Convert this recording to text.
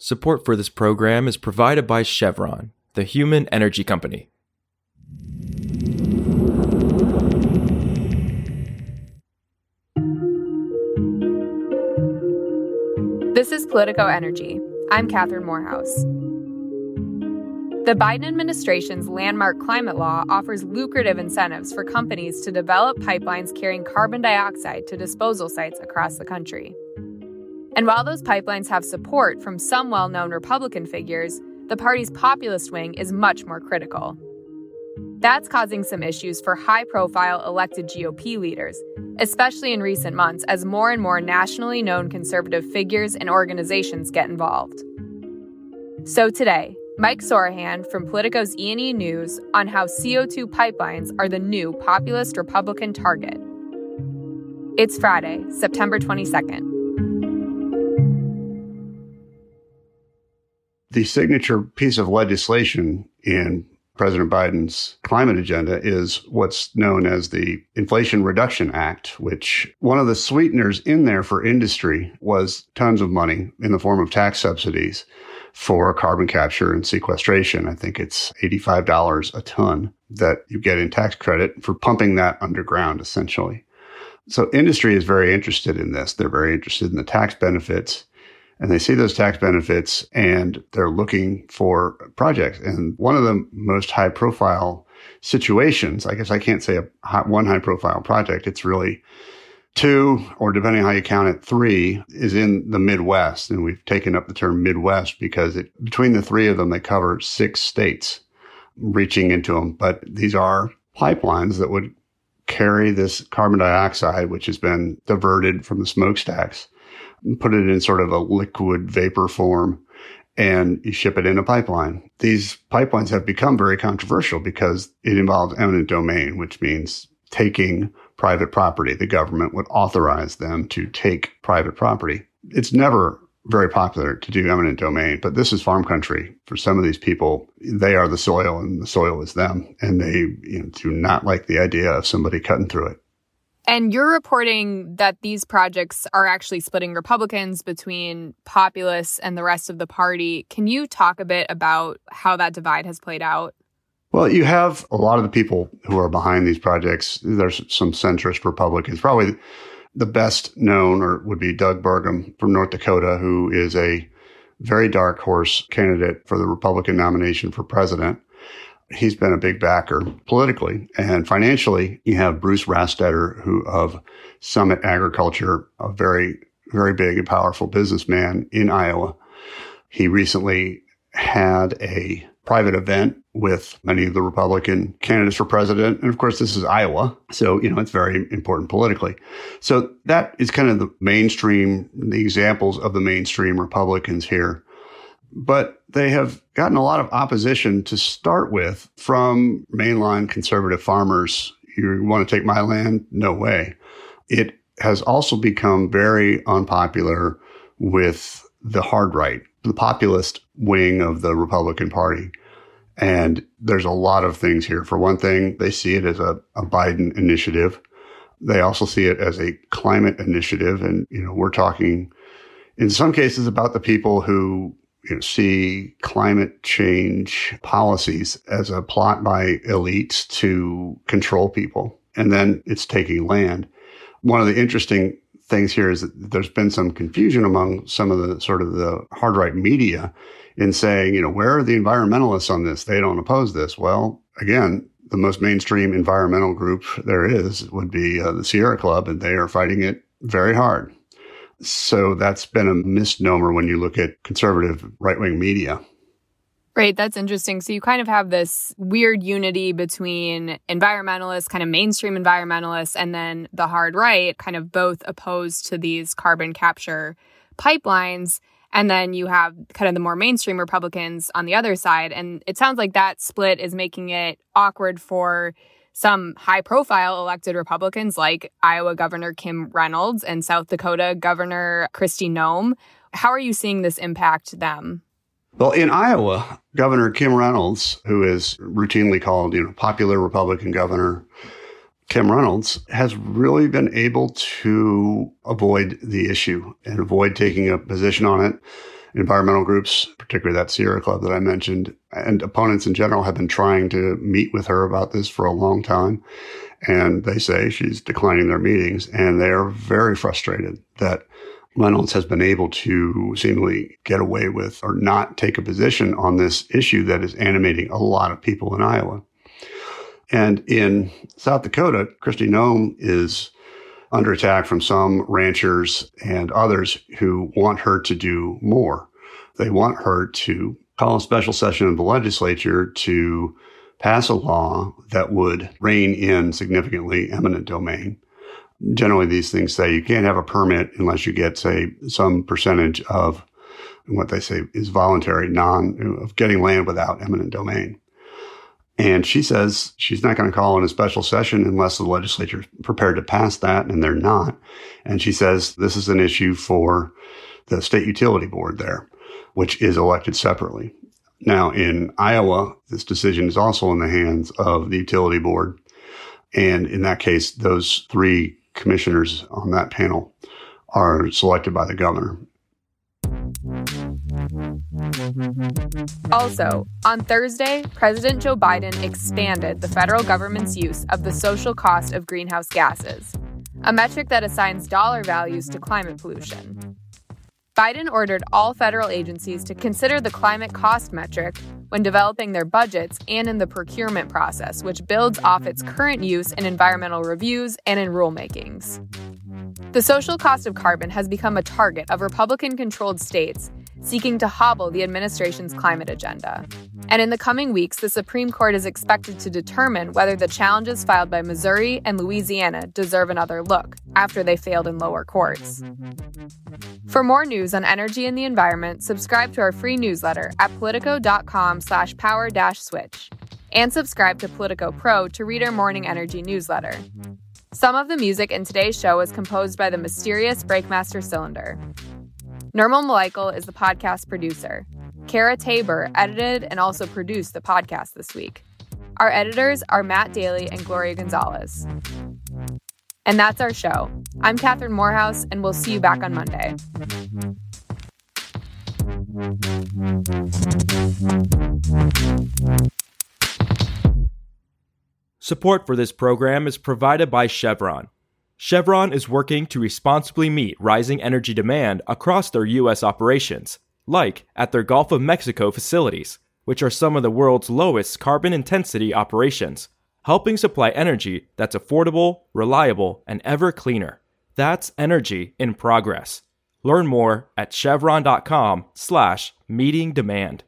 Support for this program is provided by Chevron, the human energy company. This is Politico Energy. I'm Catherine Morehouse. The Biden administration's landmark climate law offers lucrative incentives for companies to develop pipelines carrying carbon dioxide to disposal sites across the country. And while those pipelines have support from some well-known Republican figures, the party's populist wing is much more critical. That's causing some issues for high-profile elected GOP leaders, especially in recent months as more and more nationally known conservative figures and organizations get involved. So today, Mike Soraghan from Politico's E&E News on how CO2 pipelines are the new populist Republican target. It's Friday, September 22nd. The signature piece of legislation in President Biden's climate agenda is what's known as the Inflation Reduction Act, which one of the sweeteners in there for industry was tons of money in the form of tax subsidies for carbon capture and sequestration. I think it's $85 a ton that you get in tax credit for pumping that underground, essentially. So industry is very interested in this. They're very interested in the tax benefits. And they see those tax benefits and they're looking for projects. And one of the most high profile situations, I guess I can't say one high profile project, it's really two, or depending on how you count it, three, is in the Midwest. And we've taken up the term Midwest because between the three of them, they cover six states reaching into them. But these are pipelines that would carry this carbon dioxide, which has been diverted from the smokestacks, put it in sort of a liquid vapor form, and you ship it in a pipeline. These pipelines have become very controversial because it involves eminent domain, which means taking private property. The government would authorize them to take private property. It's never very popular to do eminent domain, but this is farm country. For some of these people, they are the soil and the soil is them, and they do not like the idea of somebody cutting through it. And you're reporting that these projects are actually splitting Republicans between populists and the rest of the party. Can you talk a bit about how that divide has played out? Well, you have a lot of the people who are behind these projects. There's some centrist Republicans. Probably the best known would be Doug Burgum from North Dakota, who is a very dark horse candidate for the Republican nomination for president. He's been a big backer politically and financially. You have Bruce Rastetter, who of Summit Agriculture, a very, very big and powerful businessman in Iowa. He recently had a private event with many of the Republican candidates for president. And of course, this is Iowa. So, it's very important politically. So that is kind of the examples of the mainstream Republicans here. But they have gotten a lot of opposition to start with from mainline conservative farmers. You want to take my land? No way. It has also become very unpopular with the hard right, the populist wing of the Republican Party. And there's a lot of things here. For one thing, they see it as a Biden initiative. They also see it as a climate initiative. And, we're talking in some cases about the people who see climate change policies as a plot by elites to control people. And then it's taking land. One of the interesting things here is that there's been some confusion among some of the sort of the hard right media in saying, where are the environmentalists on this? They don't oppose this. Well, again, the most mainstream environmental group there is would be the Sierra Club, and they are fighting it very hard. So that's been a misnomer when you look at conservative right-wing media. Right. That's interesting. So you kind of have this weird unity between environmentalists, kind of mainstream environmentalists, and then the hard right, kind of both opposed to these carbon capture pipelines. And then you have kind of the more mainstream Republicans on the other side. And it sounds like that split is making it awkward for some high-profile elected Republicans like Iowa Governor Kim Reynolds and South Dakota Governor Kristi Noem. How are you seeing this impact them? Well, in Iowa, Governor Kim Reynolds, who is routinely called, popular Republican governor, Kim Reynolds has really been able to avoid the issue and avoid taking a position on it. environmental groups, particularly that Sierra Club that I mentioned, and opponents in general have been trying to meet with her about this for a long time. And they say she's declining their meetings, and they are very frustrated that Reynolds has been able to seemingly get away with or not take a position on this issue that is animating a lot of people in Iowa. And in South Dakota, Kristi Noem is under attack from some ranchers and others who want her to do more. They want her to call a special session of the legislature to pass a law that would rein in significantly eminent domain. Generally, these things say you can't have a permit unless you get, say, some percentage of what they say is voluntary, of getting land without eminent domain. And she says she's not going to call in a special session unless the legislature is prepared to pass that, and they're not. And she says this is an issue for the state utility board there, which is elected separately. Now, in Iowa, this decision is also in the hands of the utility board. And in that case, those three commissioners on that panel are selected by the governor. Also, on Thursday, President Joe Biden expanded the federal government's use of the social cost of greenhouse gases, a metric that assigns dollar values to climate pollution. Biden ordered all federal agencies to consider the climate cost metric when developing their budgets and in the procurement process, which builds off its current use in environmental reviews and in rulemakings. The social cost of carbon has become a target of Republican-controlled states seeking to hobble the administration's climate agenda. And in the coming weeks, the Supreme Court is expected to determine whether the challenges filed by Missouri and Louisiana deserve another look after they failed in lower courts. For more news on energy and the environment, subscribe to our free newsletter at politico.com/power-switch and subscribe to Politico Pro to read our morning energy newsletter. Some of the music in today's show is composed by the mysterious Breakmaster Cylinder. Nirmal Mulaikal is the podcast producer. Kara Tabor edited and also produced the podcast this week. Our editors are Matt Daly and Gloria Gonzalez. And that's our show. I'm Catherine Morehouse, and we'll see you back on Monday. Support for this program is provided by Chevron. Chevron is working to responsibly meet rising energy demand across their U.S. operations, like at their Gulf of Mexico facilities, which are some of the world's lowest carbon intensity operations, helping supply energy that's affordable, reliable, and ever cleaner. That's energy in progress. Learn more at chevron.com/meeting demand.